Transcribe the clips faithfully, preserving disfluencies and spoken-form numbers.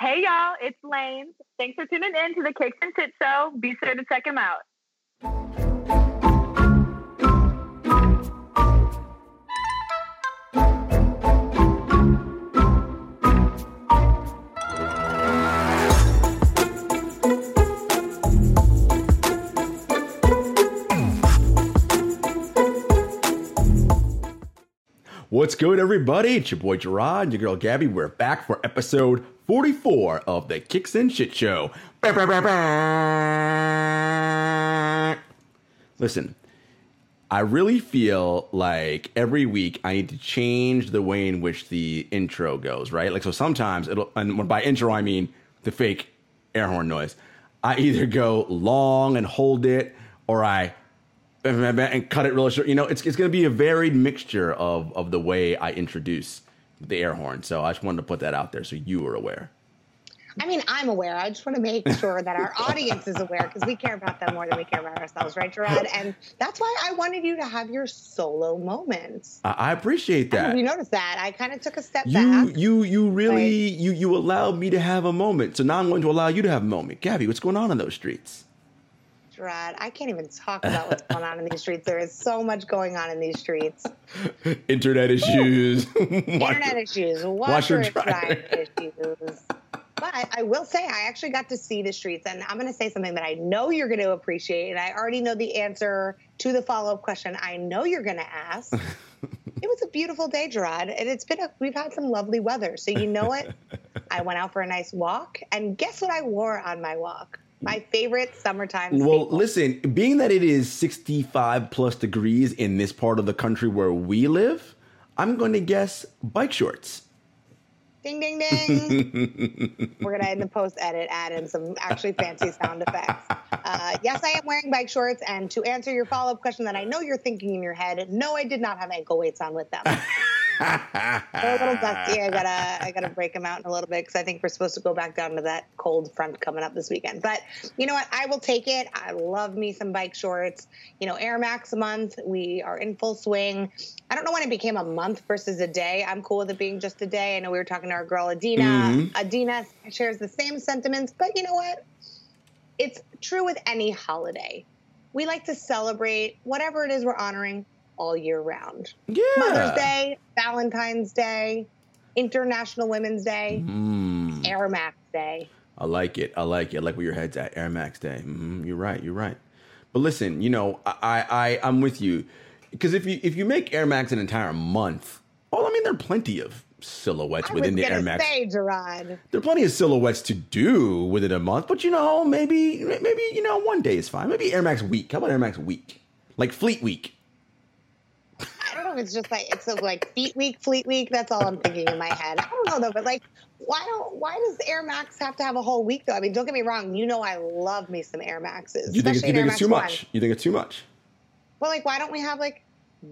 Hey, y'all, it's Lane. Thanks for tuning in to the Kicks and Shit Show. Be sure to check him out. What's good, everybody? It's your boy Gerard and your girl Gabby. We're back for episode forty-four of the Kicks and Shit Show. Listen, I really feel like every week I need to change the way in which the intro goes, right? Like, so sometimes it'll, and by intro I mean the fake air horn noise. I either go long and hold it, or I and cut it real short. You know, it's it's going to be a varied mixture of of the way I introduce the air horn. So I just wanted to put that out there so you were aware. I mean, I'm aware. I just want to make sure that our audience is aware, because we care about them more than we care about ourselves, right, Gerard? And that's why I wanted you to have your solo moments. I appreciate that. I don't know if you noticed that. I kind of took a step you, back. You you really, like, you you allowed me to have a moment. So now I'm going to allow you to have a moment. Gabby, what's going on in those streets? Gerard, I can't even talk about what's going on in these streets. There is so much going on in these streets. Internet issues. Internet issues. Washer and dryer issues. But I, I will say, I actually got to see the streets, and I'm going to say something that I know you're going to appreciate, and I already know the answer to the follow-up question I know you're going to ask. It was a beautiful day, Gerard, and it's been a, we've had some lovely weather. So you know what? I went out for a nice walk, and guess what I wore on my walk? My favorite summertime staple. Well, listen, being that it is sixty-five plus degrees in this part of the country where we live, I'm going to guess bike shorts. Ding, ding, ding. We're going to, in the post edit, add in some actually fancy sound effects. Uh, yes, I am wearing bike shorts. And to answer your follow-up question that I know you're thinking in your head, no, I did not have ankle weights on with them. They're a little dusty. I gotta, I gotta break them out in a little bit because I think we're supposed to go back down to that cold front coming up this weekend. But you know what? I will take it. I love me some bike shorts. You know, Air Max month. We are in full swing. I don't know when it became a month versus a day. I'm cool with it being just a day. I know we were talking to our girl Adina. Mm-hmm. Adina shares the same sentiments. But you know what? It's true with any holiday. We like to celebrate whatever it is we're honoring all year round. Yeah. Mother's Day, Valentine's Day, International Women's Day, mm. Air Max Day. I like it. I like it. I like where your head's at. Air Max Day. Mm-hmm. You're right. You're right. But listen, you know, I, I, I'm with you. Because if you if you make Air Max an entire month, oh, I mean, there are plenty of silhouettes I within the Air Max. Say, Gerard. There are plenty of silhouettes to do within a month. But, you know, maybe, maybe you know, one day is fine. Maybe Air Max Week. How about Air Max Week? Like Fleet Week. I don't know if it's just like, it's like feet week, fleet week. That's all I'm thinking in my head. I don't know though, but like, why don't, why does Air Max have to have a whole week though? I mean, don't get me wrong. You know, I love me some Air Maxes. You think, it's, you think it's too much? You think it's too much? Well, like, why don't we have like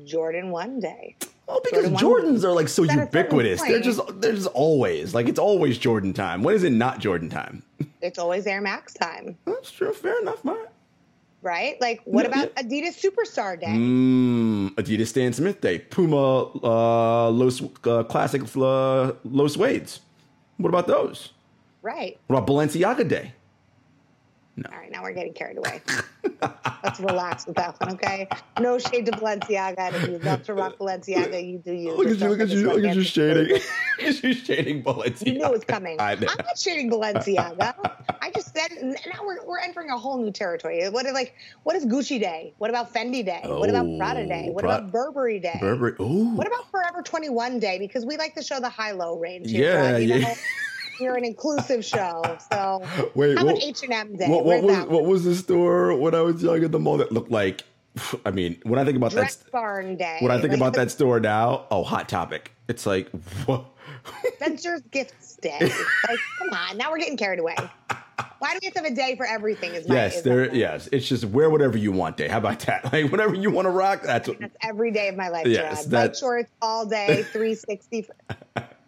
Jordan one day? Well, because Jordan Jordans are like so ubiquequitous. They're just, they're just always like, it's always Jordan time. When is it not Jordan time? It's always Air Max time. That's true. Fair enough, Mike. Right? Like, what yeah, about yeah. Adidas Superstar Day? Mm, Adidas Stan Smith Day. Puma uh, low, uh, Classic uh, Low Suede's. What about those? Right. What about Balenciaga Day? No. All right, now we're getting carried away. Let's relax with that one, okay? No shade to Balenciaga. If you love to rock Balenciaga, you do you. Look at you, look at you, look at you shading. Look at you shading Balenciaga. You knew it was coming. I'm not shading Balenciaga. I just said, now we're we're entering a whole new territory. What is like? What is Gucci Day? What about Fendi Day? Oh, what about Prada Day? What Prada. about Burberry Day? Burberry. Ooh. What about Forever twenty-one Day? Because we like to show the high-low range. Yeah, you know, yeah. You're an inclusive show, so wait, how about H and M Day? What, what, was, what was the store when I was young at the mall that looked like? I mean, when I think about Dress that, Barn Day. When I think like about the, that store now, oh, Hot Topic. It's like what? Spencer's Gifts Day. Like, come on, now we're getting carried away. Why do we have to have a day for everything? Is my, yes, is there. Yes, it's just wear whatever you want day. How about that? Like whatever you want to rock. That's what, that's every day of my life. Yes, that shorts all day, three sixty.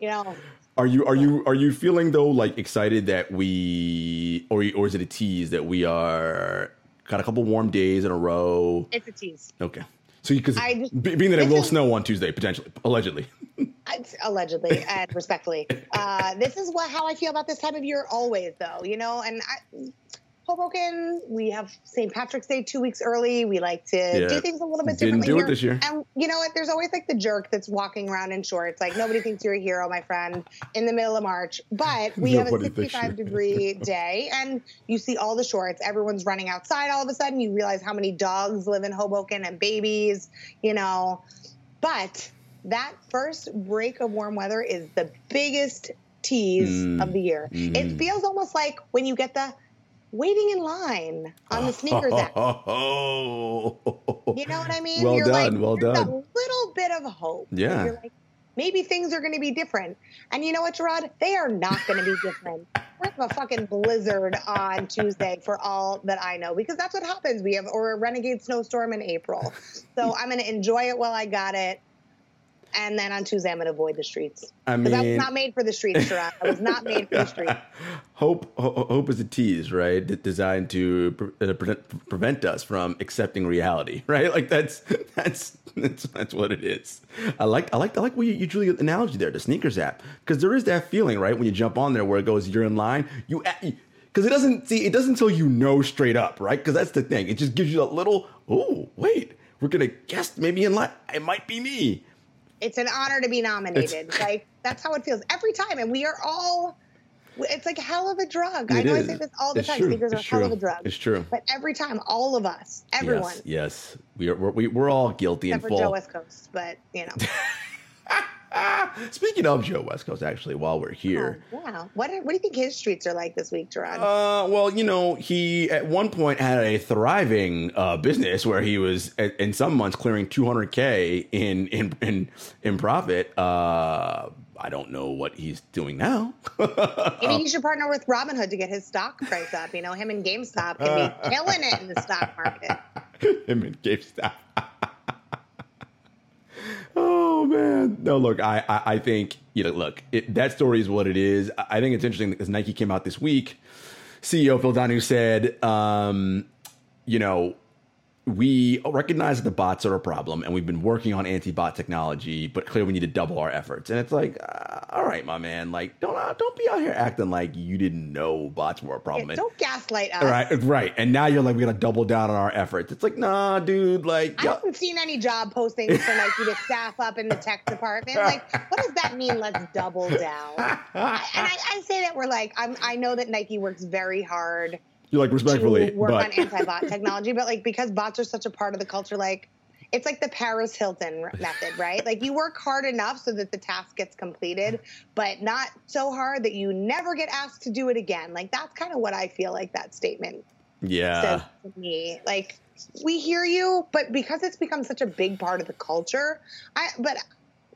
You know. Are you are you are you feeling though like excited that we or or is it a tease that we are got a couple warm days in a row? It's a tease. Okay, so because being that it will is, snow on Tuesday potentially, allegedly, allegedly and respectfully, uh, this is what how I feel about this time of year always though, you know, and I, Hoboken, we have Saint Patrick's Day two weeks early. We like to yeah. do things a little bit differently. Didn't do here. it this year. And you know what? There's always like the jerk that's walking around in shorts. Like nobody thinks you're a hero, my friend, in the middle of March. But we have a sixty-five degree day and you see all the shorts. Everyone's running outside all of a sudden. You realize how many dogs live in Hoboken and babies, you know. But that first break of warm weather is the biggest tease mm. of the year. Mm. It feels almost like when you get the waiting in line on the sneakers app. Oh, oh, oh, oh, oh. You know what I mean? Well you're done, like, well done. A little bit of hope. Yeah. You're like, maybe things are going to be different. And you know what, Gerard? They are not going to be different. We're going to have a fucking blizzard on Tuesday for all that I know, because that's what happens. We have or a renegade snowstorm in April. So I'm going to enjoy it while I got it. And then on Tuesday, I'm going to avoid the streets. I mean, I was not made for the streets, Gerard. I was not made for the streets. Hope, ho- hope is a tease, right? Designed to pre- pre- prevent us from accepting reality, right? Like that's that's that's that's what it is. I like I like I like what you, you drew the analogy there, the sneakers app, because there is that feeling, right, when you jump on there where it goes, you're in line, you because it doesn't see it doesn't tell you no straight up, right? Because that's the thing. It just gives you a little, oh wait, we're gonna guess maybe in line it might be me. It's an honor to be nominated. It's, like, that's how it feels every time. And we are all, it's like hell of a drug. I know is. I say this all the it's time. True. Sneakers are it's hell true. of a drug. It's true. But every time, all of us, everyone. Yes, yes. We are, we're, we, we're all guilty and full. Except for Joe West Coast, but, you know. Speaking of Joe West Coast, actually, while we're here. Oh, wow. What, what do you think his streets are like this week, Gerard? Uh, well, you know, he at one point had a thriving uh, business where he was, in some months, clearing two hundred K in in in, in profit. Uh, I don't know what he's doing now. Maybe you should partner with Robinhood to get his stock price up. You know, him and GameStop can be killing it in the stock market. Him and GameStop. Oh, man. No, look, I, I, I think, you know, look, it, that story is what it is. I think it's interesting because Nike came out this week. C E O Phil Donahue said, um, you know, we recognize that the bots are a problem and we've been working on anti-bot technology, but clearly we need to double our efforts. And it's like, uh, all right, my man, like, don't uh, don't be out here acting like you didn't know bots were a problem. Yeah, don't and, gaslight us. Right, right. And now you're like, we got to double down on our efforts. It's like, nah, dude, like. I haven't seen any job postings for Nike to staff up in the tech department. Like, what does that mean? Let's double down. I, and I, I say that we're like, I'm, I know that Nike works very hard. You like respectfully work but. on anti-bot technology, but like because bots are such a part of the culture, like it's like the Paris Hilton method, right? Like you work hard enough so that the task gets completed, but not so hard that you never get asked to do it again. Like that's kind of what I feel like that statement yeah. says to me. Like we hear you, but because it's become such a big part of the culture, I but.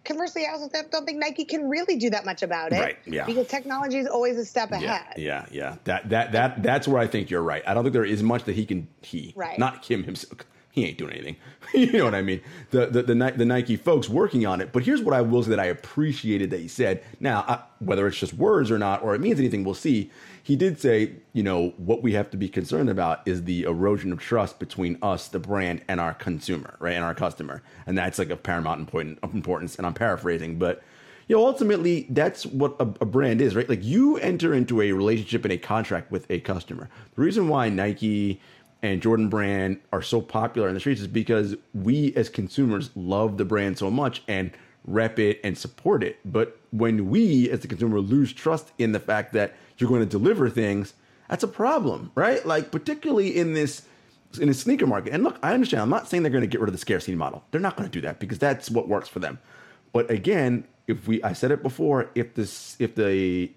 Conversely, I also don't think Nike can really do that much about it, right, yeah. because technology is always a step ahead. Yeah, yeah, yeah. That that that that's where I think you're right. I don't think there is much that he can he right. not Kim himself. He ain't doing anything. You know what I mean? The the, the the Nike folks working on it. But here's what I will say that I appreciated that he said. Now, I, whether it's just words or not, or it means anything, we'll see. He did say, you know, what we have to be concerned about is the erosion of trust between us, the brand, and our consumer, right, and our customer. And that's like of paramount important, importance. And I'm paraphrasing, but, you know, ultimately, that's what a, a brand is, right? Like you enter into a relationship and a contract with a customer. The reason why Nike and Jordan brand are so popular in the streets is because we as consumers love the brand so much and rep it and support it. But when we as the consumer lose trust in the fact that you're going to deliver things, that's a problem, right? Like particularly in this in the sneaker market. And look, I understand. I'm not saying they're going to get rid of the scarcity model. They're not going to do that because that's what works for them. But again, if we I said it before, if this if the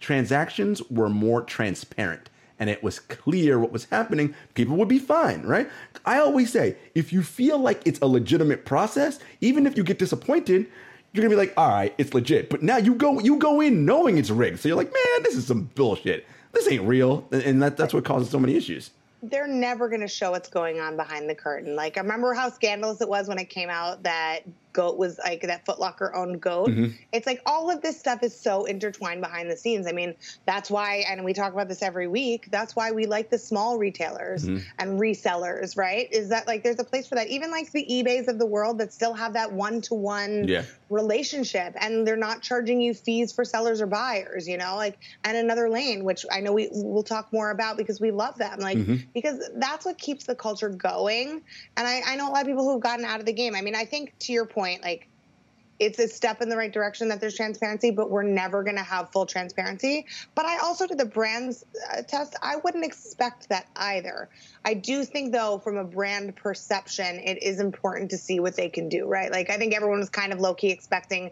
transactions were more transparent, and it was clear what was happening, people would be fine, right? I always say, if you feel like it's a legitimate process, even if you get disappointed, you're gonna be like, all right, it's legit. But now you go you go in knowing it's rigged. So you're like, man, this is some bullshit. This ain't real. And that, that's what causes so many issues. They're never gonna show what's going on behind the curtain. Like, I remember how scandalous it was when it came out that Goat was like that Foot Locker owned Goat. Mm-hmm. It's like all of this stuff is so intertwined behind the scenes. I mean, that's why, and we talk about this every week, that's why we like the small retailers mm-hmm. and resellers, right? Is that like there's a place for that. Even like the eBays of the world that still have that one-to-one yeah. relationship and they're not charging you fees for sellers or buyers, you know, like and Another Lane, which I know we will talk more about because we love them, like mm-hmm. because that's what keeps the culture going. And I, I know a lot of people who have gotten out of the game. I mean, I think to your point, point like it's a step in the right direction that there's transparency, but we're never going to have full transparency. But I also, to the brand's uh, test, I wouldn't expect that either. I do think, though, from a brand perception, it is important to see what they can do, right? Like I think everyone was kind of low-key expecting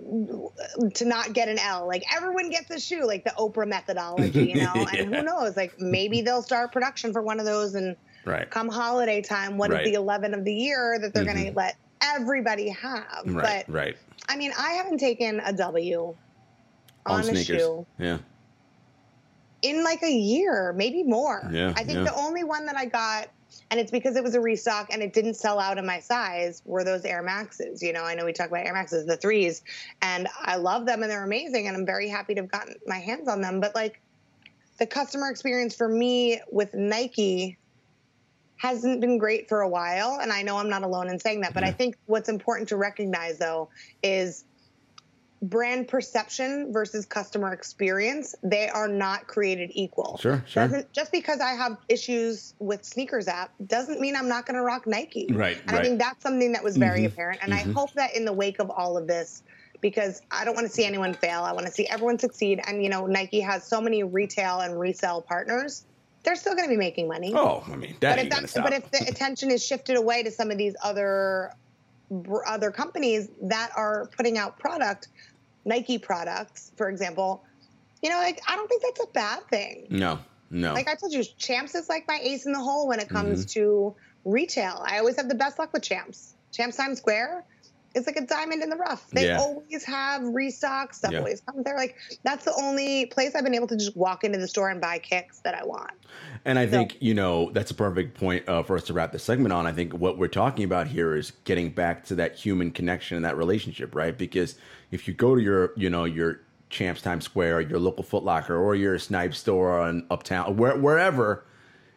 to not get an L. Like everyone gets a shoe, like the Oprah methodology, you know. yeah. And who knows, like maybe they'll start production for one of those and right. come holiday time, what right. is the eleventh of the year that they're mm-hmm. going to let everybody have, right, but right. I mean, I haven't taken a W on, on a sneakers. shoe, yeah, in like a year, maybe more. Yeah, I think yeah. the only one that I got, and it's because it was a restock and it didn't sell out in my size, were those Air Maxes. You know, I know we talk about Air Maxes, the threes, and I love them and they're amazing, and I'm very happy to have gotten my hands on them. But like, the customer experience for me with Nike hasn't been great for a while, and I know I'm not alone in saying that, but yeah. I think what's important to recognize, though, is brand perception versus customer experience. They are not created equal. Sure, sure. Doesn't, just because I have issues with sneakers app doesn't mean I'm not going to rock Nike. Right, And right. I think that's something that was very mm-hmm. apparent, and mm-hmm. I hope that in the wake of all of this, because I don't want to see anyone fail. I want to see everyone succeed, and, you know, Nike has so many retail and resale partners. They're still going to be making money. Oh, I mean, that but ain't going to stop. But if the attention is shifted away to some of these other other companies that are putting out product, Nike products, for example, you know, like I don't think that's a bad thing. No, no. Like I told you, Champs is like my ace in the hole when it comes mm-hmm. to retail. I always have the best luck with Champs. Champs Times Square, it's like a diamond in the rough. They yeah. always have restock stuff. Yeah. Always comes there. Like that's the only place I've been able to just walk into the store and buy kicks that I want. And I so. think, you know, that's a perfect point uh, for us to wrap this segment on. I think what we're talking about here is getting back to that human connection and that relationship, right? Because if you go to your, you know, your Champs Times Square or your local Foot Locker or your Snipes store on Uptown, where, wherever,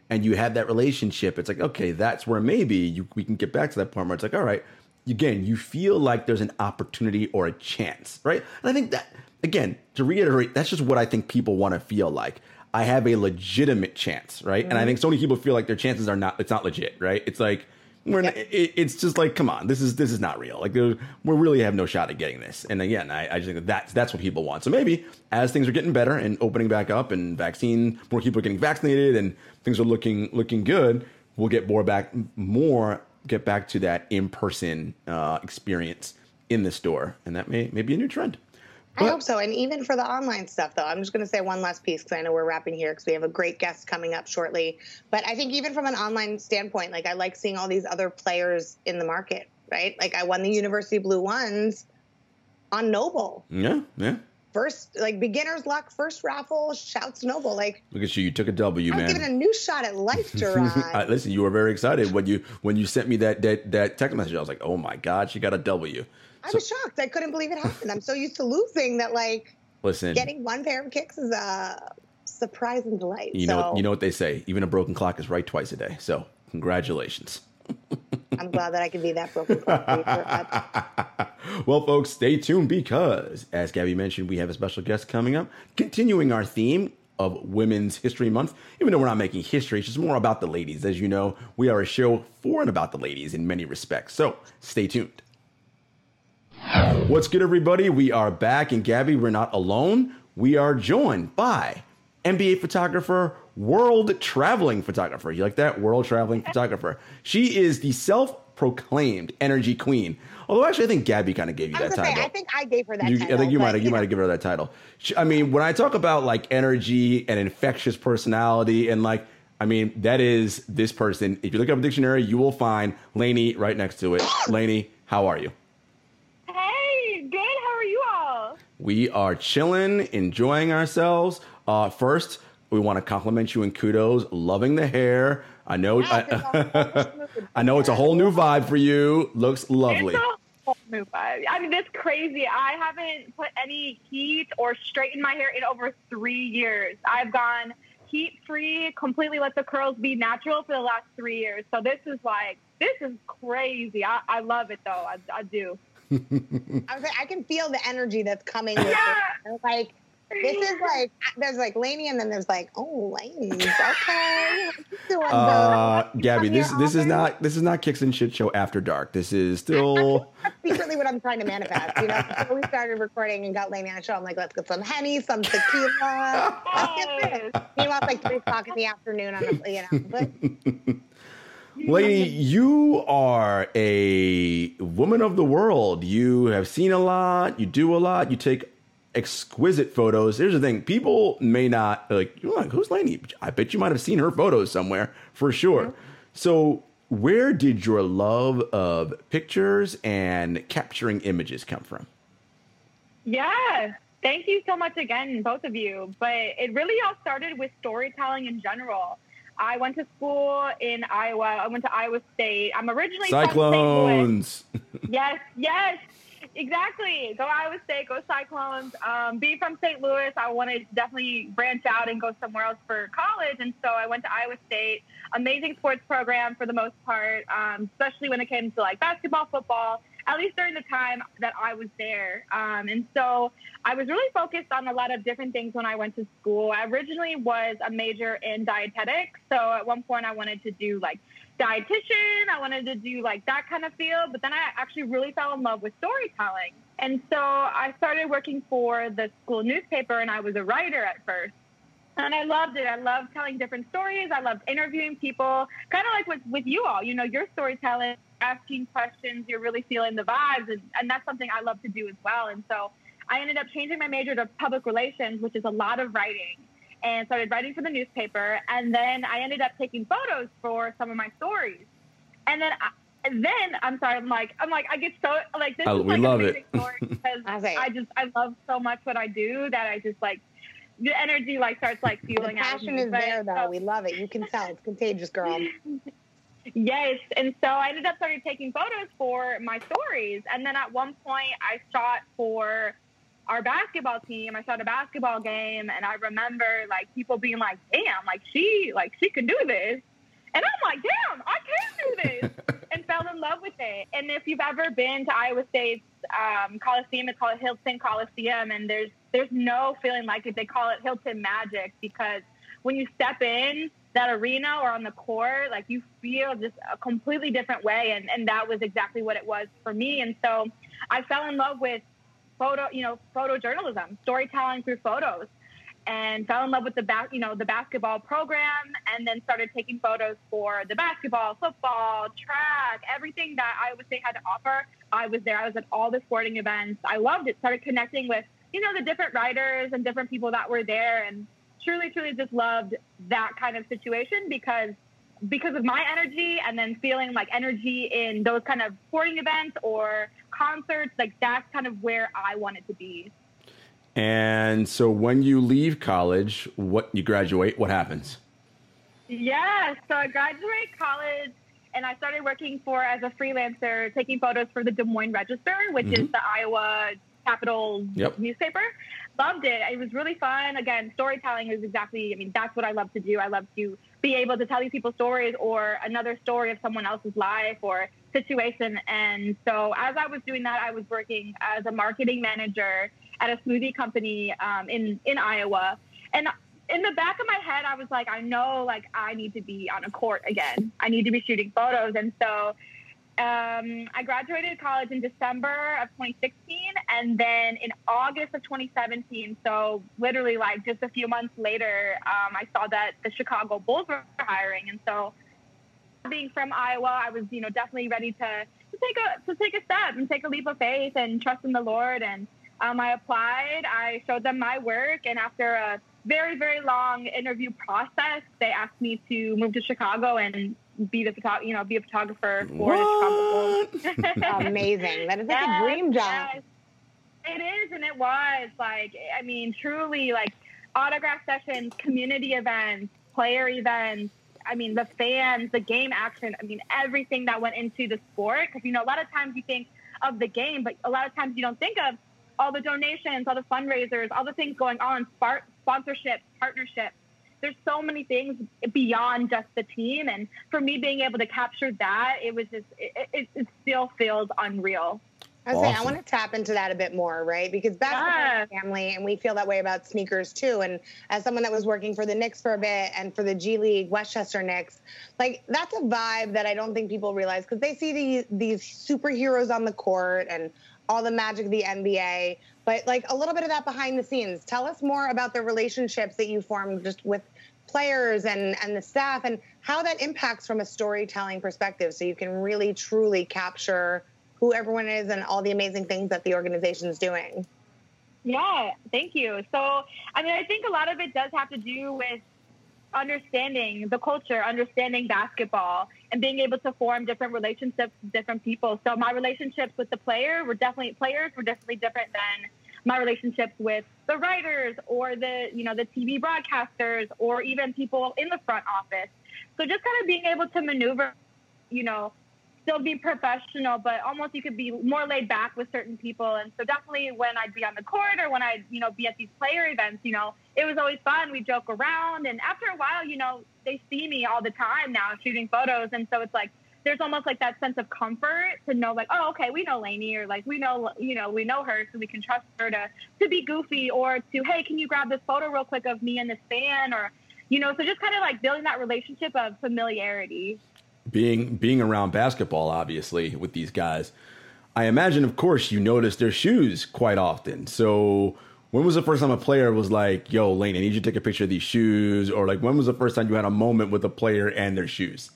and you have that relationship, it's like, okay, that's where maybe you, we can get back to that point where it's like, all right, again, you feel like there's an opportunity or a chance, right? And I think that, again, to reiterate, that's just what I think people want to feel like. I have a legitimate chance, right? Mm-hmm. And I think so many people feel like their chances are not, it's not legit, right? It's like, we're yeah. not, it, it's just like, come on, this is this is not real. Like, we really have no shot at getting this. And again, I, I just think that that's, that's what people want. So maybe as things are getting better and opening back up and vaccine, more people are getting vaccinated and things are looking looking good, we'll get more back, more get back to that in-person uh, experience in the store. And that may, may be a new trend. But I hope so. And even for the online stuff, though, I'm just going to say one last piece because I know we're wrapping here because we have a great guest coming up shortly. But I think even from an online standpoint, like I like seeing all these other players in the market, right? Like I won the University Blue Ones on Noble. Yeah, yeah. First, like beginner's luck, first raffle, shouts Noble. Like, look at you, you took a W, I'm man. I'm giving a new shot at life, Gerard. uh, listen, you were very excited when you when you sent me that that that text message. I was like, oh my God, she got a W. I was so, shocked. I couldn't believe it happened. I'm so used to losing that, like, listen, getting one pair of kicks is a surprise and delight. You know, so. you know what they say. Even a broken clock is right twice a day. So congratulations. I'm glad that I can be that broken clock. Well, folks, stay tuned because, as Gabby mentioned, we have a special guest coming up, continuing our theme of Women's History Month. Even though we're not making history, it's just more about the ladies. As you know, we are a show for and about the ladies in many respects. So stay tuned. What's good, everybody? We are back, and Gabby, we're not alone. We are joined by N B A photographer, world traveling photographer. You like that? World traveling photographer. She is the self-proclaimed energy queen. Although, actually, I think Gabby kind of gave you that title. I was gonna say, I think I gave her that you, title. I think you might have you know. given her that title. She, I mean, when I talk about like energy and infectious personality and like, I mean, that is this person. If you look up a dictionary, you will find Lainey right next to it. Lainey, how are you? We are chilling, enjoying ourselves. Uh, first, we want to compliment you and kudos. Loving the hair. I know. I, I know it's a whole new vibe for you. Looks lovely. It's a whole new vibe. I mean, that's crazy. I haven't put any heat or straightened my hair in over three years. I've gone heat free, completely let the curls be natural for the last three years. So this is like, this is crazy. I, I love it though. I, I do. I was like, I can feel the energy that's coming with yeah. it. I was like, this is like, there's like Lainey, and then there's like, oh, Lainey, okay. Uh, Gabby, this this is not this is not Kicks and Shit Show After Dark. This is still that's secretly what I'm trying to manifest. You know, before we started recording and got Lainey on the show, I'm like, let's get some Henny, some tequila. Let's get this. Meanwhile, it's like three o'clock in the afternoon on a, you know, but. Lainey, you are a woman of the world. You have seen a lot. You do a lot. You take exquisite photos. Here's the thing. People may not, like, you're like, who's Lainey? I bet you might have seen her photos somewhere for sure. Mm-hmm. So where did your love of pictures and capturing images come from? Yeah. Thank you so much again, both of you. But it really all started with storytelling in general. I went to school in Iowa. I went to Iowa State. I'm originally Cyclones. From Saint Louis. Yes, yes, exactly. Go Iowa State, go Cyclones. Um, being from Saint Louis, I wanted to definitely branch out and go somewhere else for college. And so I went to Iowa State. Amazing sports program for the most part, um, especially when it came to like basketball, football, at least during the time that I was there. Um, and so I was really focused on a lot of different things when I went to school. I originally was a major in dietetics. So at one point I wanted to do like dietitian. I wanted to do like that kind of field. But then I actually really fell in love with storytelling. And so I started working for the school newspaper, and I was a writer at first. And I loved it. I loved telling different stories. I loved interviewing people, kind of like with, with you all, you know, your storytelling, asking questions, you're really feeling the vibes, and, and that's something I love to do as well. And so I ended up changing my major to public relations, which is a lot of writing, and started writing for the newspaper. And then I ended up taking photos for some of my stories. And then I, And then I'm sorry. I'm like, I'm like, I get so like this oh, is like a big story because okay. I just I love so much what I do that I just like the energy like starts like fueling. The passion is there though. So, we love it. You can tell it's contagious, girl. Yes, and so I ended up started taking photos for my stories, and then at one point I shot for our basketball team. I shot a basketball game, and I remember like people being like, "Damn, like she like she could do this," and I'm like, "Damn, I can do this." And fell in love with it. And if you've ever been to Iowa State's um, Coliseum, it's called Hilton Coliseum, and there's there's no feeling like it. They call it Hilton Magic because when you step in that arena or on the court, like you feel just a completely different way. And, and that was exactly what it was for me. And so I fell in love with photo, you know, photojournalism, storytelling through photos, and fell in love with the ba- you know, the basketball program, and then started taking photos for the basketball, football, track, everything that Iowa State had to offer. I was there. I was at all the sporting events. I loved it. Started connecting with, you know, the different writers and different people that were there, and truly, truly just loved that kind of situation because because of my energy, and then feeling like energy in those kind of sporting events or concerts, like that's kind of where I wanted to be. And so when you leave college, what you graduate, what happens? Yeah, so I graduated college and I started working for as a freelancer, taking photos for the Des Moines Register, which mm-hmm. is the Iowa Capitol yep. newspaper. Loved it. It was really fun. Again, storytelling is exactly, I mean, that's what I love to do. I love to be able to tell these people stories or another story of someone else's life or situation. And so as I was doing that, I was working as a marketing manager at a smoothie company um, in, in Iowa. And in the back of my head, I was like, I know, like, I need to be on a court again. I need to be shooting photos. And so Um, I graduated college in December of twenty sixteen, and then in August of twenty seventeen, so literally like just a few months later, um, I saw that the Chicago Bulls were hiring. And so being from Iowa, I was, you know, definitely ready to, to take a to take a step and take a leap of faith and trust in the Lord. And um, I applied. I showed them my work, and after a very, very long interview process, they asked me to move to Chicago and be the photog- you know, be a photographer for the Chicago Bulls. Amazing. That is like yes, a dream job. Yes. It is, and it was like, I mean, truly like autograph sessions, community events, player events. I mean, the fans, the game action. I mean, everything that went into the sport. Because you know, a lot of times you think of the game, but a lot of times you don't think of all the donations, all the fundraisers, all the things going on, spark, sponsorships, partnerships. There's so many things beyond just the team. And for me, being able to capture that, it was just, it, it, it still feels unreal. I was awesome. saying, I want to tap into that a bit more, right? Because basketball yeah. family, and we feel that way about sneakers too. And as someone that was working for the Knicks for a bit and for the G League, Westchester Knicks, like that's a vibe that I don't think people realize because they see these, these superheroes on the court and all the magic of the N B A, but like a little bit of that behind the scenes. Tell us more about the relationships that you formed just with players and, and the staff and how that impacts from a storytelling perspective so you can really, truly capture who everyone is and all the amazing things that the organization is doing. Yeah, thank you. So, I mean, I think a lot of it does have to do with understanding the culture, understanding basketball, and being able to form different relationships with different people. So my relationships with the player were definitely players were definitely different than my relationships with the writers or the, you know, the T V broadcasters or even people in the front office. So just kind of being able to maneuver, you know, still be professional, but almost you could be more laid back with certain people. And so definitely when I'd be on the court or when I'd, you know, be at these player events, you know, it was always fun. We joke around. And after a while, you know, they see me all the time now shooting photos. And so it's like, there's almost like that sense of comfort to know like, oh, okay, we know Lainey, or like, we know, you know, we know her, so we can trust her to, to be goofy or to, hey, can you grab this photo real quick of me and this fan? Or, you know, so just kind of like building that relationship of familiarity. Being being around basketball, obviously, with these guys, I imagine, of course, you notice their shoes quite often. So when was the first time a player was like, yo, Lane, I need you to take a picture of these shoes? Or like, when was the first time you had a moment with a player and their shoes?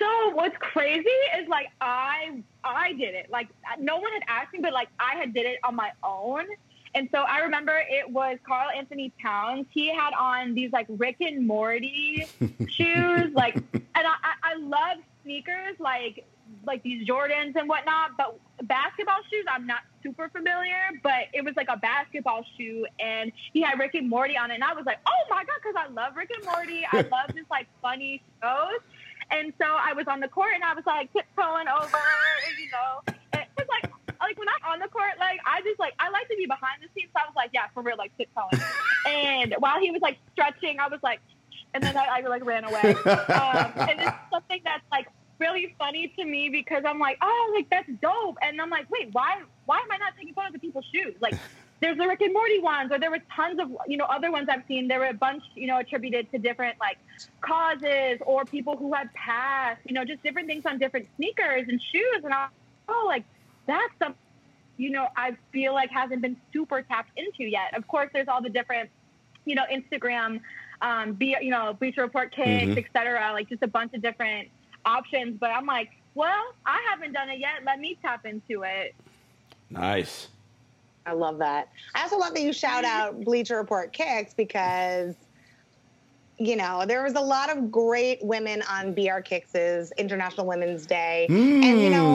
So what's crazy is like, I I did it. Like, no one had asked me, but like, I had did it on my own. And so I remember it was Carl Anthony Towns. He had on these like Rick and Morty shoes, like, and I, I love sneakers, like, like these Jordans and whatnot, but basketball shoes, I'm not super familiar, but it was like a basketball shoe and he had Rick and Morty on it. And I was like, oh my God, cause I love Rick and Morty. I love this like funny shows. And so I was on the court and I was like tiptoeing over, you know, and it was like, like when I'm on the court, like I just like, I like to be behind the scenes. So I was like, yeah, for real, like tiptoeing. And while he was like stretching, I was like, and then I, I like ran away. Um, and it's something that's like really funny to me because I'm like, oh, like that's dope. And I'm like, wait, why, why am I not taking photos of people's shoes? Like there's the Rick and Morty ones, or there were tons of, you know, other ones I've seen. There were a bunch, you know, attributed to different like causes or people who had passed, you know, just different things on different sneakers and shoes. And I'm like, oh, like that's something, you know, I feel like hasn't been super tapped into yet. Of course, there's all the different, you know, Instagram, um, be, you know, Bleacher Report Kicks, mm-hmm. et cetera, like just a bunch of different options. But I'm like, well, I haven't done it yet. Let me tap into it. Nice. I love that. I also love that you shout out Bleacher Report Kicks because, you know, there was a lot of great women on B R Kicks' International Women's Day. Mm. And, you know,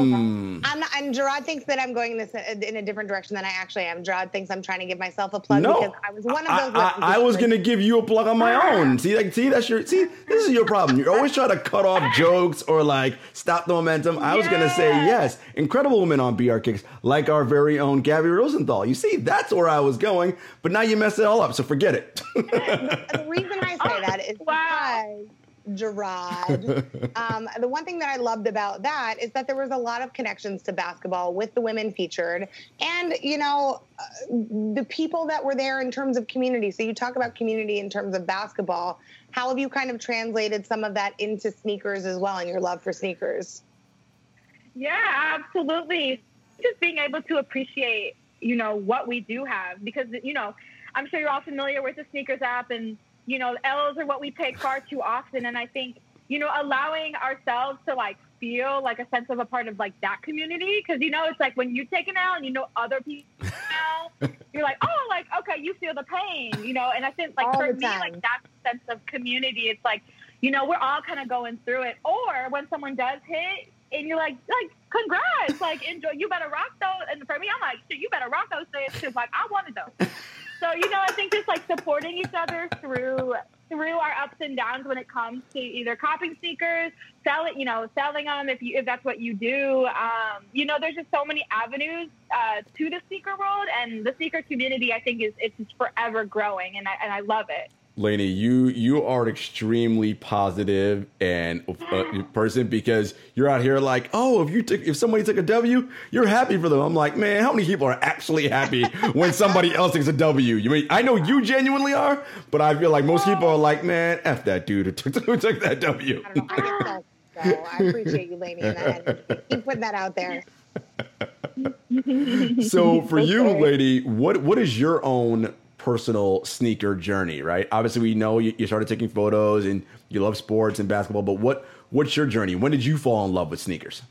I'm not, and Gerard thinks that I'm going this in a different direction than I actually am. Gerard thinks I'm trying to give myself a plug no, because I was one of those I, I, I was going to give you a plug on my own. See, like, see, that's your, see, this is your problem. You're always trying to cut off jokes or, like, stop the momentum. I yeah. was going to say, yes, incredible women on B R Kicks, like our very own Gabby Rosenthal. You see, that's where I was going, but now you messed it all up, so forget it. The reason I say that is wow. because Gerard, um, the one thing that I loved about that is that there was a lot of connections to basketball with the women featured and, you know, uh, the people that were there in terms of community. So you talk about community in terms of basketball. How have you kind of translated some of that into sneakers as well and your love for sneakers? Yeah, absolutely. Just being able to appreciate, you know, what we do have because, you know, I'm sure you're all familiar with the sneakers app and, you know, L's are what we take far too often. And I think, you know, allowing ourselves to like feel like a sense of a part of like that community. Cause you know, it's like when you take an L and you know, other people, L, you're like, oh, like, okay, you feel the pain, you know? And I think like all for me, like that sense of community, it's like, you know, we're all kind of going through it. Or when someone does hit and you're like, like, congrats, like enjoy, you better rock those. And for me, I'm like, shit, you better rock those things. Cause like, I wanted those. So, you know, I think just, like, supporting each other through through our ups and downs when it comes to either copying sneakers, selling, you know, selling them if, you, if that's what you do. Um, you know, there's just so many avenues uh, to the sneaker world, and the sneaker community, I think, is it's just forever growing, and I, and I love it. Lainey, you, you are an extremely positive and uh, person because you're out here like, oh, if you took, if somebody took a W, you're happy for them. I'm like, man, how many people are actually happy when somebody else takes a W? You mean, I know you genuinely are, but I feel like most people are like, man, F that dude who took, who took that W. I don't know. I guess that's so. I appreciate you, Lainey, and keep putting that out there. So for you, Lainey, what what is your own personal sneaker journey, right? Obviously, we know you, you started taking photos and you love sports and basketball, but what what's your journey? When did you fall in love with sneakers?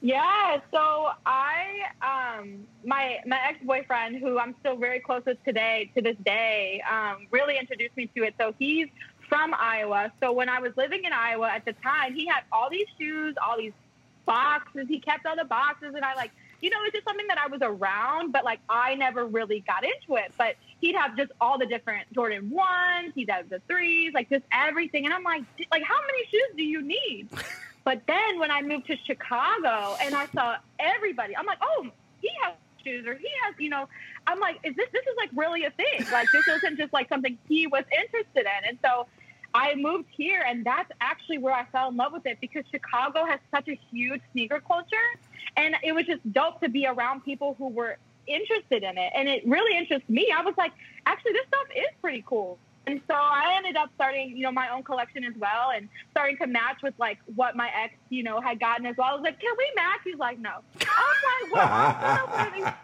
Yeah, so I, um, my my ex-boyfriend, who I'm still very close with today, to this day, um, really introduced me to it. So he's from Iowa. So when I was living in Iowa at the time, he had all these shoes, all these boxes. He kept all the boxes, and I like. You know, it's just something that I was around, but, like, I never really got into it. But he'd have just all the different Jordan ones. He'd have the threes, like, just everything. And I'm like, like, how many shoes do you need? But then when I moved to Chicago and I saw everybody, I'm like, oh, he has shoes or he has, you know. I'm like, is this, this is, like, really a thing. Like, this isn't just, like, something he was interested in. And so I moved here, and that's actually where I fell in love with it because Chicago has such a huge sneaker culture. And it was just dope to be around people who were interested in it. And it really interests me. I was like, actually, this stuff is pretty cool. And so I ended up starting, you know, my own collection as well and starting to match with, like, what my ex, you know, had gotten as well. I was like, can we match? He's like, no. I was like, well, I'm not really.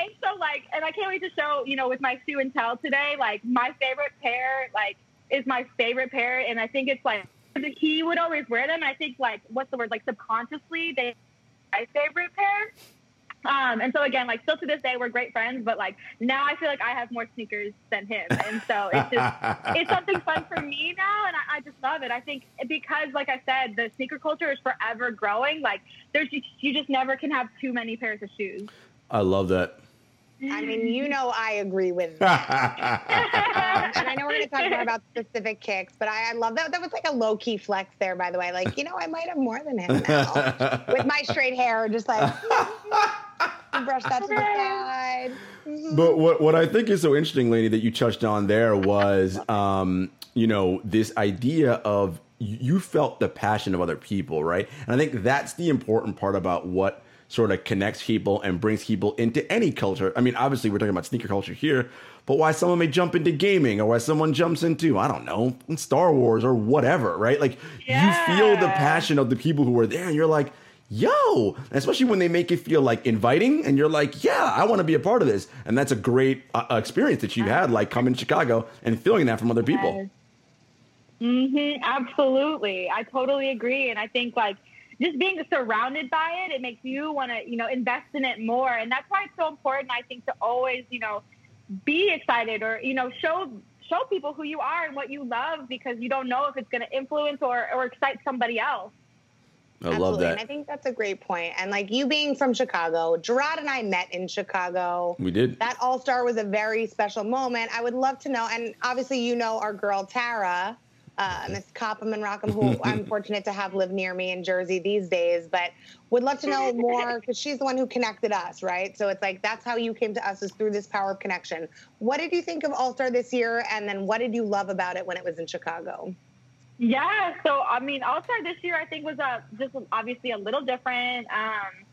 And so, like, and I can't wait to show, you know, with my Shoe and Tell today, like, my favorite pair, like, is my favorite pair. And I think it's, like, he would always wear them. And I think, like, what's the word? Like, subconsciously, they... my favorite pair Um, and so again, like still to this day, we're great friends, but like now I feel like I have more sneakers than him. And so it's just, it's something fun for me now. And I, I just love it. I think because, like I said, the sneaker culture is forever growing. Like there's, just, you just never can have too many pairs of shoes. I love that. I mean, you know, I agree with that. um, and I know we're going to talk more about specific kicks, but I, I love that. That was like a low key flex there, by the way. Like, you know, I might have more than him now with my straight hair, just like brush that to the side. But what, what I think is so interesting, Lainey, that you touched on there was, um, you know, this idea of you felt the passion of other people, right? And I think that's the important part about what sort of connects people and brings people into any culture. I mean, obviously we're talking about sneaker culture here, but why someone may jump into gaming or why someone jumps into, I don't know, Star Wars or whatever, right? Like yeah. you feel the passion of the people who are there and you're like, yo, and especially when they make it feel like inviting and you're like, yeah, I want to be a part of this. And that's a great uh, experience that you had, like coming to Chicago and feeling that from other people. Mm-hmm, absolutely. I totally agree. And I think like, just being surrounded by it, it makes you want to, you know, invest in it more. And that's why it's so important, I think, to always, you know, be excited or, you know, show show people who you are and what you love, because you don't know if it's going to influence or, or excite somebody else. I Absolutely. love that. And I think that's a great point. And like you being from Chicago, Gerard and I met in Chicago. We did. That All-Star was a very special moment. I would love to know. And obviously, you know, our girl, Tara, Uh, Miss Copham and Rockham, who I'm fortunate to have live near me in Jersey these days, but would love to know more because she's the one who connected us, right? So it's like that's how you came to us, is through this power of connection. What did you think of All-Star this year, and then what did you love about it when it was in Chicago? Yeah, so I mean, All-Star this year I think was a, just obviously a little different. Um,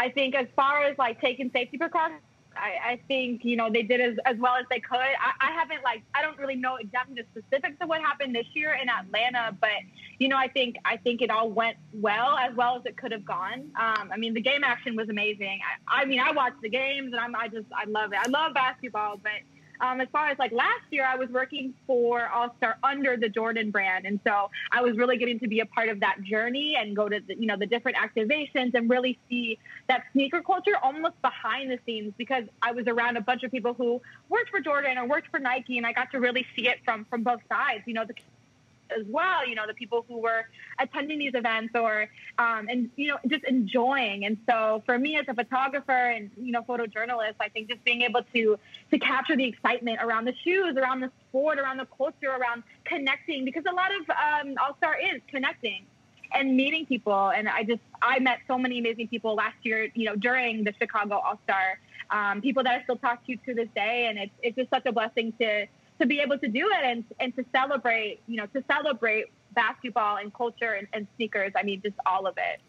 I think as far as like taking safety precautions, I, I think, you know, they did as, as well as they could. I, I haven't, like, I don't really know exactly the specifics of what happened this year in Atlanta, but, you know, I think I think it all went well, as well as it could have gone. Um, I mean, the game action was amazing. I, I mean, I watched the games, and I'm, I just, I love it. I love basketball, but um, as far as, like, last year, I was working for All-Star under the Jordan brand, and so I was really getting to be a part of that journey and go to, the, you know, the different activations and really see that sneaker culture almost behind the scenes, because I was around a bunch of people who worked for Jordan or worked for Nike, and I got to really see it from, from both sides, you know, the as well, you know, the people who were attending these events or, um, and, you know, just enjoying. And so for me as a photographer and, you know, photojournalist, I think just being able to, to capture the excitement around the shoes, around the sport, around the culture, around connecting, because a lot of um, All-Star is connecting and meeting people. And I just, I met so many amazing people last year, you know, during the Chicago All-Star, um, people that I still talk to to this day. And it's, it's just such a blessing to, to be able to do it and and to celebrate, you know, to celebrate basketball and culture and, and sneakers. I mean, just all of it.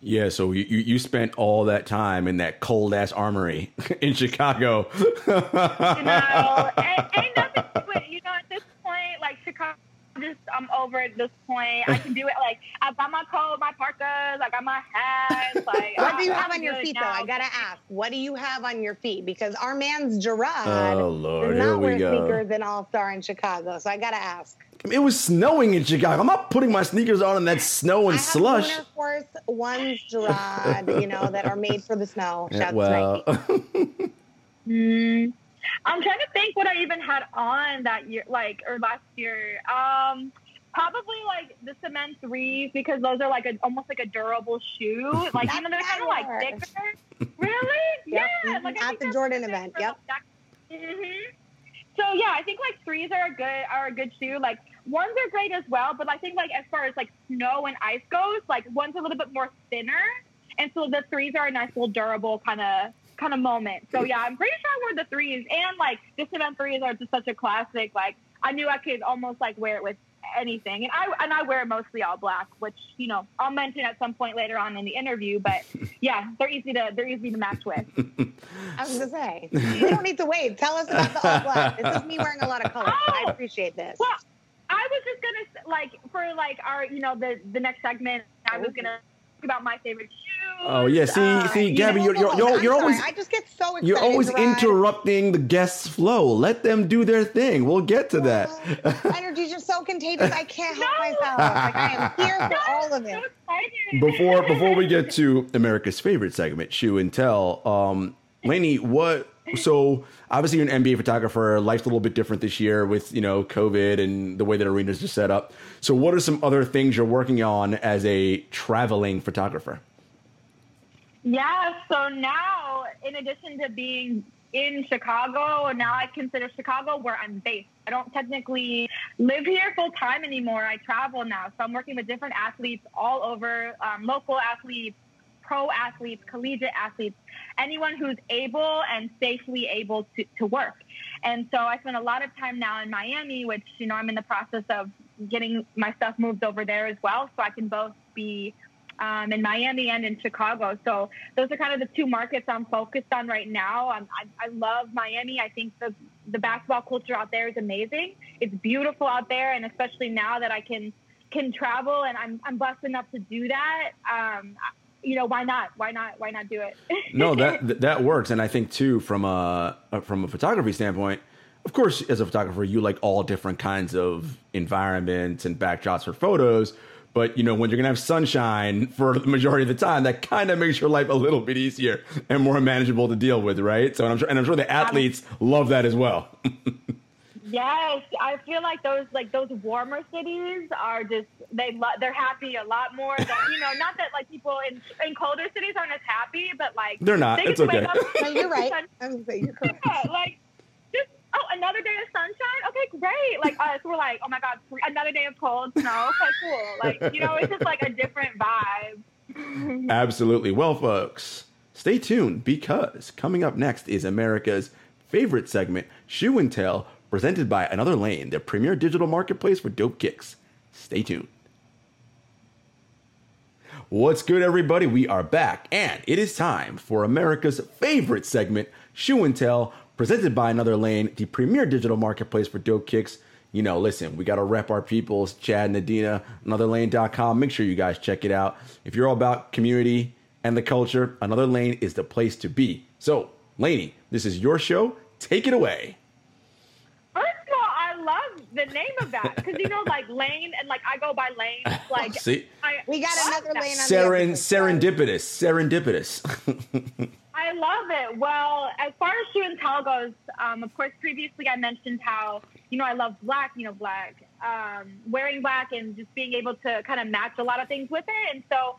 Yeah. So you, you spent all that time in that cold ass armory in Chicago. You know, ain't, ain't nothing to it. You know, at this point, like Chicago, just I'm over at this point. I can do it. Like I got my coat, my parkas, I got my hats. Like what do you have on your feet now, though? I gotta ask. What do you have on your feet? Because our man's Gerard oh, Lord. does not wear go. sneakers in All-Star in Chicago. So I gotta ask. It was snowing in Chicago. I'm not putting my sneakers on in that snow and I have slush. Winter Force ones, Gerard, you know, that are made for the snow. Shouts well. to Nike. mm. I'm trying to think what I even had on that year, like, or last year. Um, probably, like, the cement threes, because those are, like, a, almost like a durable shoe. Like, that's you know, they're kind of, like, thicker. Really? Yep. Yeah. Like, at I think the Jordan event, yep. Like, mm-hmm. So, yeah, I think, like, threes are a good are a good shoe. Like, ones are great as well, but I think, like, as far as, like, snow and ice goes, like, one's a little bit more thinner. And so the threes are a nice little durable kind of kind of moment. So yeah, I'm pretty sure I wore the threes, and like this event threes are just such a classic. Like I knew I could almost like wear it with anything, and I and I wear mostly all black, which you know I'll mention at some point later on in the interview. But yeah, they're easy to they're easy to match with. I was gonna say we don't need to wait. Tell us about the all black. This is me wearing a lot of color. Oh, I appreciate this. Well, I was just gonna like for like our you know the the next segment, I was gonna talk about my favorite shoe Oh yeah, see, uh, see, Gabby, you know, you're you're, you're, you're always I just get so excited, you're always interrupting the guests' flow. Let them do their thing. We'll get to well, that. Energy's just so contagious. I can't help no! myself. Like, I am here for no, all of it. So before before we get to America's favorite segment, Shoe and Tell, um, Lainey, what? So obviously, you're an N B A photographer. Life's a little bit different this year with, you know, COVID and the way that arenas are set up. So what are some other things you're working on as a traveling photographer? Yeah, so now, in addition to being in Chicago, now I consider Chicago where I'm based. I don't technically live here full-time anymore. I travel now. So I'm working with different athletes all over, um, local athletes, pro athletes, collegiate athletes, anyone who's able and safely able to, to work. And so I spend a lot of time now in Miami, which, you know, I'm in the process of getting my stuff moved over there as well, so I can both be Um, in Miami and in Chicago. So those are kind of the two markets I'm focused on right now. Um, I, I love Miami. I think the, the basketball culture out there is amazing. It's beautiful out there. And especially now that I can, can travel and I'm, I'm blessed enough to do that. Um, you know, why not? Why not? Why not do it? No, that, that works. And I think too, from a, from a photography standpoint, of course, as a photographer, you like all different kinds of environments and backdrops for photos. But, you know, when you're going to have sunshine for the majority of the time, that kind of makes your life a little bit easier and more manageable to deal with, right? So, and I'm sure, and I'm sure the athletes um, love that as well. Yes, I feel like those like those warmer cities are just they lo- they're happy a lot more. Than, you know, not that like people in, in colder cities aren't as happy, but like they're not. They it's okay. Up- no, you're right. I'm saying you're correct. Yeah, like. Oh, another day of sunshine? Okay, great. Like, us, we're like, oh, my God, another day of cold snow? Okay, cool. Like, you know, it's just like a different vibe. Absolutely. Well, folks, stay tuned because coming up next is America's favorite segment, Shoe and Tell, presented by Another Lane, the premier digital marketplace for dope kicks. Stay tuned. What's good, everybody? We are back, and it is time for America's favorite segment, Shoe and Tell, presented by Another Lane, the premier digital marketplace for dope kicks. You know, listen, we got to rep our peoples, Chad and Adina, another lane dot com. Make sure you guys check it out. If you're all about community and the culture, Another Lane is the place to be. So, Lainey, this is your show. Take it away. First of all, I love the name of that because, you know, like Lane and like I go by Lane. Like, see? I, we got another Lane on Seren, the Serendipitous. Serendipitous. I love it. Well, as far as Shoe and Tell goes, um, of course, previously I mentioned how, you know, I love black, you know, black, um, wearing black and just being able to kind of match a lot of things with it. And so,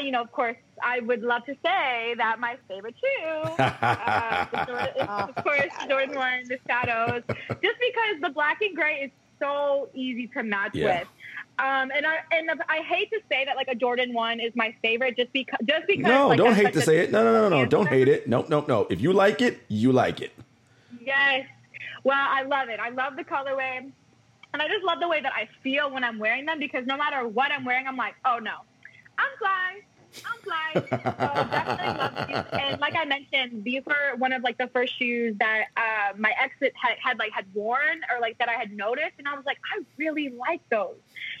you know, of course, I would love to say that my favorite shoe, uh, is, of course, Jordan brand, the Shadows, just because the black and gray is so easy to match yeah. with. Um, and I and I hate to say that like a Jordan one is my favorite just because just because no like, don't hate to say it no no no no don't hate it no no no if you like it you like it yes well I love it I love the colorway and I just love the way that I feel when I'm wearing them because no matter what I'm wearing I'm like oh no I'm fly I'm fly so definitely love these. And like I mentioned these were one of like the first shoes that uh, my ex had, had like had worn or like that I had noticed and I was like I really like those.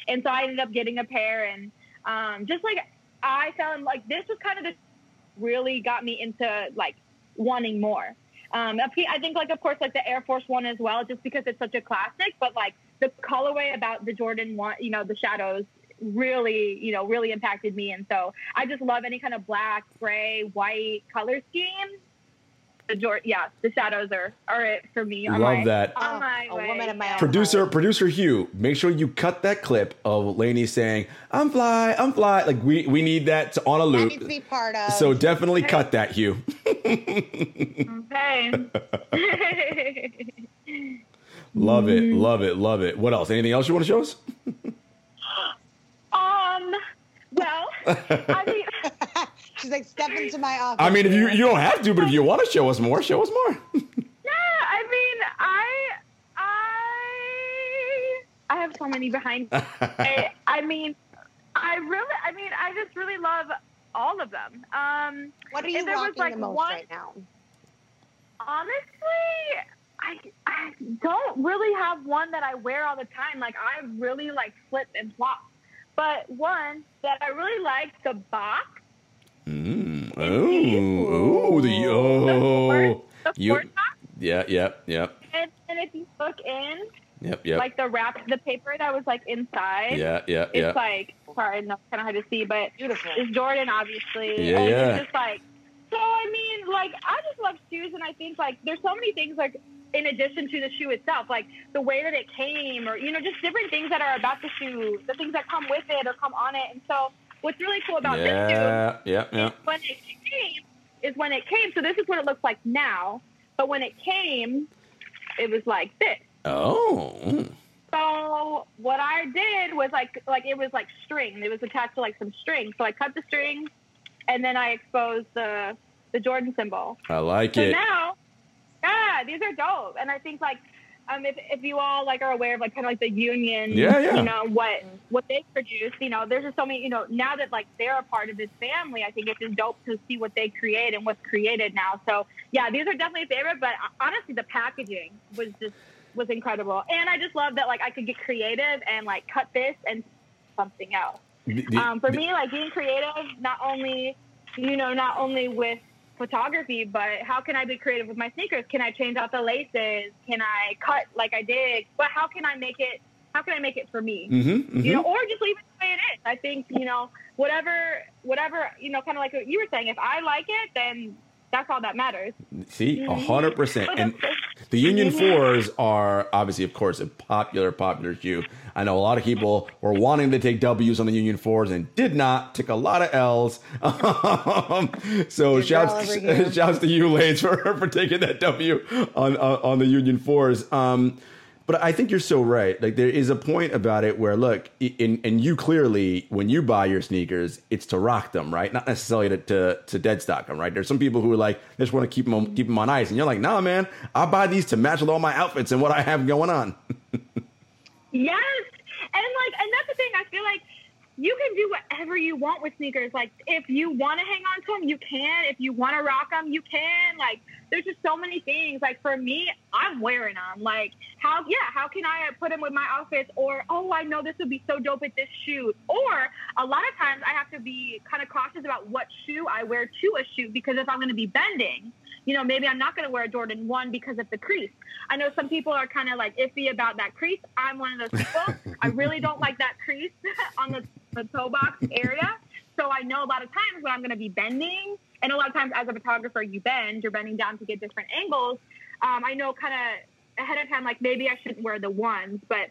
And so I ended up getting a pair, and um, just like I found, like this was kind of the really got me into like wanting more. Um, I think, like of course, like the Air Force One as well, just because it's such a classic. But like the colorway about the Jordan One, you know, the Shadows really, you know, really impacted me. And so I just love any kind of black, gray, white color scheme. The Jordan, yeah, the Shadows are, are it for me. Love my, that. On my oh, way. A woman of my own producer, life. Producer Hugh, make sure you cut that clip of Lainey saying, "I'm fly, I'm fly." Like we, we need that to, on a loop. I need to be part of. So definitely okay. Cut that, Hugh. Okay. Love it, love it, love it. What else? Anything else you want to show us? um. Well, I mean. She's like, step into my office. I mean, if you you don't have to, but if you want to show us more, show us more. Yeah, I mean, I I I have so many behind me. I, I mean, I really, I mean, I just really love all of them. Um, what are you rocking like the most one, right now? Honestly, I I don't really have one that I wear all the time. Like I really like flip and flop, but one that I really like the box. Mm. Oh, oh, the oh, the you, yeah, yeah, yeah. And, and if you look in, yep, yep. Like the wrap, the paper that was like inside. Yeah, yeah, it's yeah. It's like sorry, no, kind of hard to see, but beautiful. It's Jordan, obviously. Yeah, and yeah. It's just like so. I mean, like I just love shoes, and I think like there's so many things like. In addition to the shoe itself, like the way that it came or, you know, just different things that are about the shoe, the things that come with it or come on it. And so what's really cool about yeah, this shoe yeah, yeah. Is when it came is when it came. So this is what it looks like now. But when it came, it was like this. Oh. So what I did was like, like it was like string. It was attached to like some string. So I cut the string and then I exposed the, the Jordan symbol. I like so it. So now. Yeah, these are dope, and I think like um, if if you all like are aware of like kind of like the Union, yeah, yeah. you know what what they produce, you know, there's just so many, you know, now that like they're a part of this family, I think it's just dope to see what they create and what's created now. So yeah, these are definitely a favorite, but honestly, the packaging was just was incredible, and I just love that like I could get creative and like cut this and something else. The, um, for the, me, like being creative, not only you know, not only with photography, but how can I be creative with my sneakers? Can I change out the laces? Can I cut like I did? But how can I make it? How can I make it for me? Mm-hmm, mm-hmm. You know, or just leave it the way it is. I think you know, whatever, whatever, you know, kind of like what you were saying. If I like it, then that's all that matters. See, a hundred percent. And the Union fours are obviously, of course, a popular, popular shoe. I know a lot of people were wanting to take W's on the Union fours and did not, took a lot of L's. Um, so shouts, shouts to you, Lanes, for, for taking that W on, uh, on the Union fours. Um, but I think you're so right. Like there is a point about it where, look, in, and you clearly, when you buy your sneakers, it's to rock them, right? Not necessarily to, to, to dead stock them, right? There's some people who are like, I just want to keep them, on, keep them on ice. And you're like, nah, man, I buy these to match with all my outfits and what I have going on. Yes. And like, and that's the thing. I feel like you can do whatever you want with sneakers. Like if you want to hang on to them, you can. If you want to rock them, you can. Like there's just so many things. Like for me, I'm wearing them. Like how, yeah, how can I put them with my outfits? Or, oh, I know this would be so dope at this shoe. Or a lot of times I have to be kind of cautious about what shoe I wear to a shoe, because if I'm going to be bending, you know, maybe I'm not going to wear a Jordan one because of the crease. I know some people are kind of like iffy about that crease. I'm one of those people. I really don't like that crease on the, the toe box area. So I know a lot of times when I'm going to be bending, and a lot of times as a photographer, you bend, you're bending down to get different angles. Um, I know kind of ahead of time, like maybe I shouldn't wear the ones, but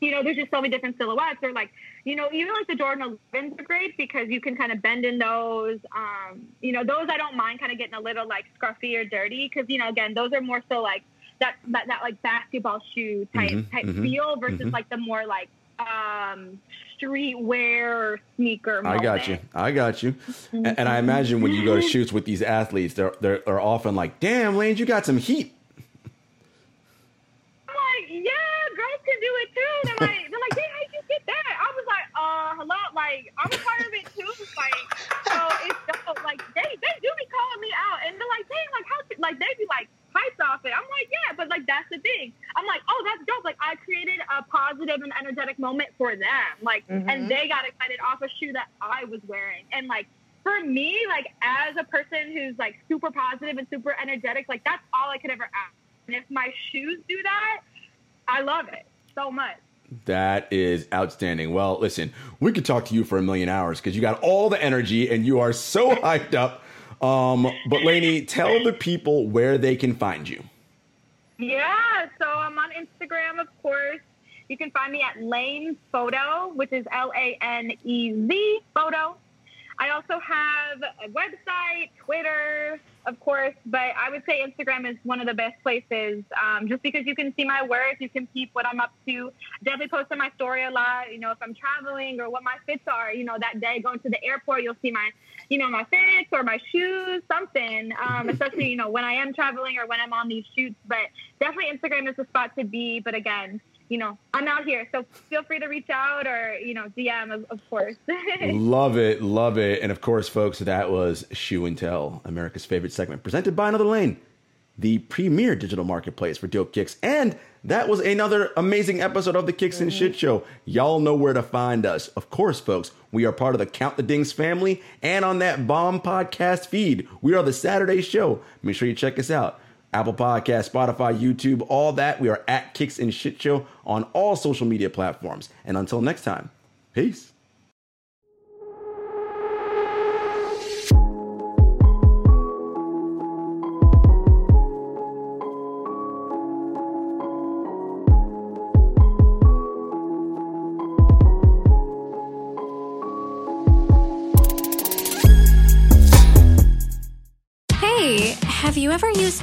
you know, there's just so many different silhouettes. Or like, you know, even like the Jordan elevens are great because you can kind of bend in those. Um, you know, those I don't mind kind of getting a little like scruffy or dirty because, you know, again, those are more so like that that, that like basketball shoe type mm-hmm, type mm-hmm, feel versus mm-hmm. like the more like um, streetwear sneaker moment. I got you. I got you. Mm-hmm. And, and I imagine when you go to shoots with these athletes, they're they're, they're often like, damn, Lane, you got some heat. They're like, they're like, hey, how'd you get that? I was like, uh, hello, like, I'm a part of it too, like, so it's dope. Like, they, they do be calling me out, and they're like, dang, like, how, like, they be like, hyped off it. I'm like, yeah, but like, that's the thing. I'm like, oh, that's dope. Like, I created a positive and energetic moment for them, like, mm-hmm. and they got excited off a shoe that I was wearing, and like, for me, like, as a person who's like super positive and super energetic, like, that's all I could ever ask. And if my shoes do that, I love it. So much. That is outstanding. Well, listen, we could talk to you for a million hours because you got all the energy and you are so hyped up. Um, but Lainey, tell the people where they can find you. Yeah, so I'm on Instagram, of course. You can find me at Lane Photo, which is L A N E Z Photo. I also have a website, Twitter, of course, but I would say Instagram is one of the best places um, just because you can see my work. You can peep what I'm up to. Definitely post on my story a lot. You know, if I'm traveling or what my fits are, you know, that day going to the airport, you'll see my, you know, my fits or my shoes, something, um, especially, you know, when I am traveling or when I'm on these shoots. But definitely Instagram is the spot to be. But again, you know, I'm out here, so feel free to reach out or, you know, D M, of, of course. Love it. Love it. And of course, folks, that was Shoe and Tell, America's favorite segment, presented by Another Lane, the premier digital marketplace for dope kicks and that was another amazing episode of the Kicks and Shit Show. Y'all know where to find us. Of course, folks, we are part of the Count the Dings family, and on that bomb podcast feed, we are the Saturday show. Make sure you check us out. Apple Podcasts, Spotify, YouTube, all that. We are at Kicks and Shit Show on all social media platforms. And until next time, peace. Have you ever used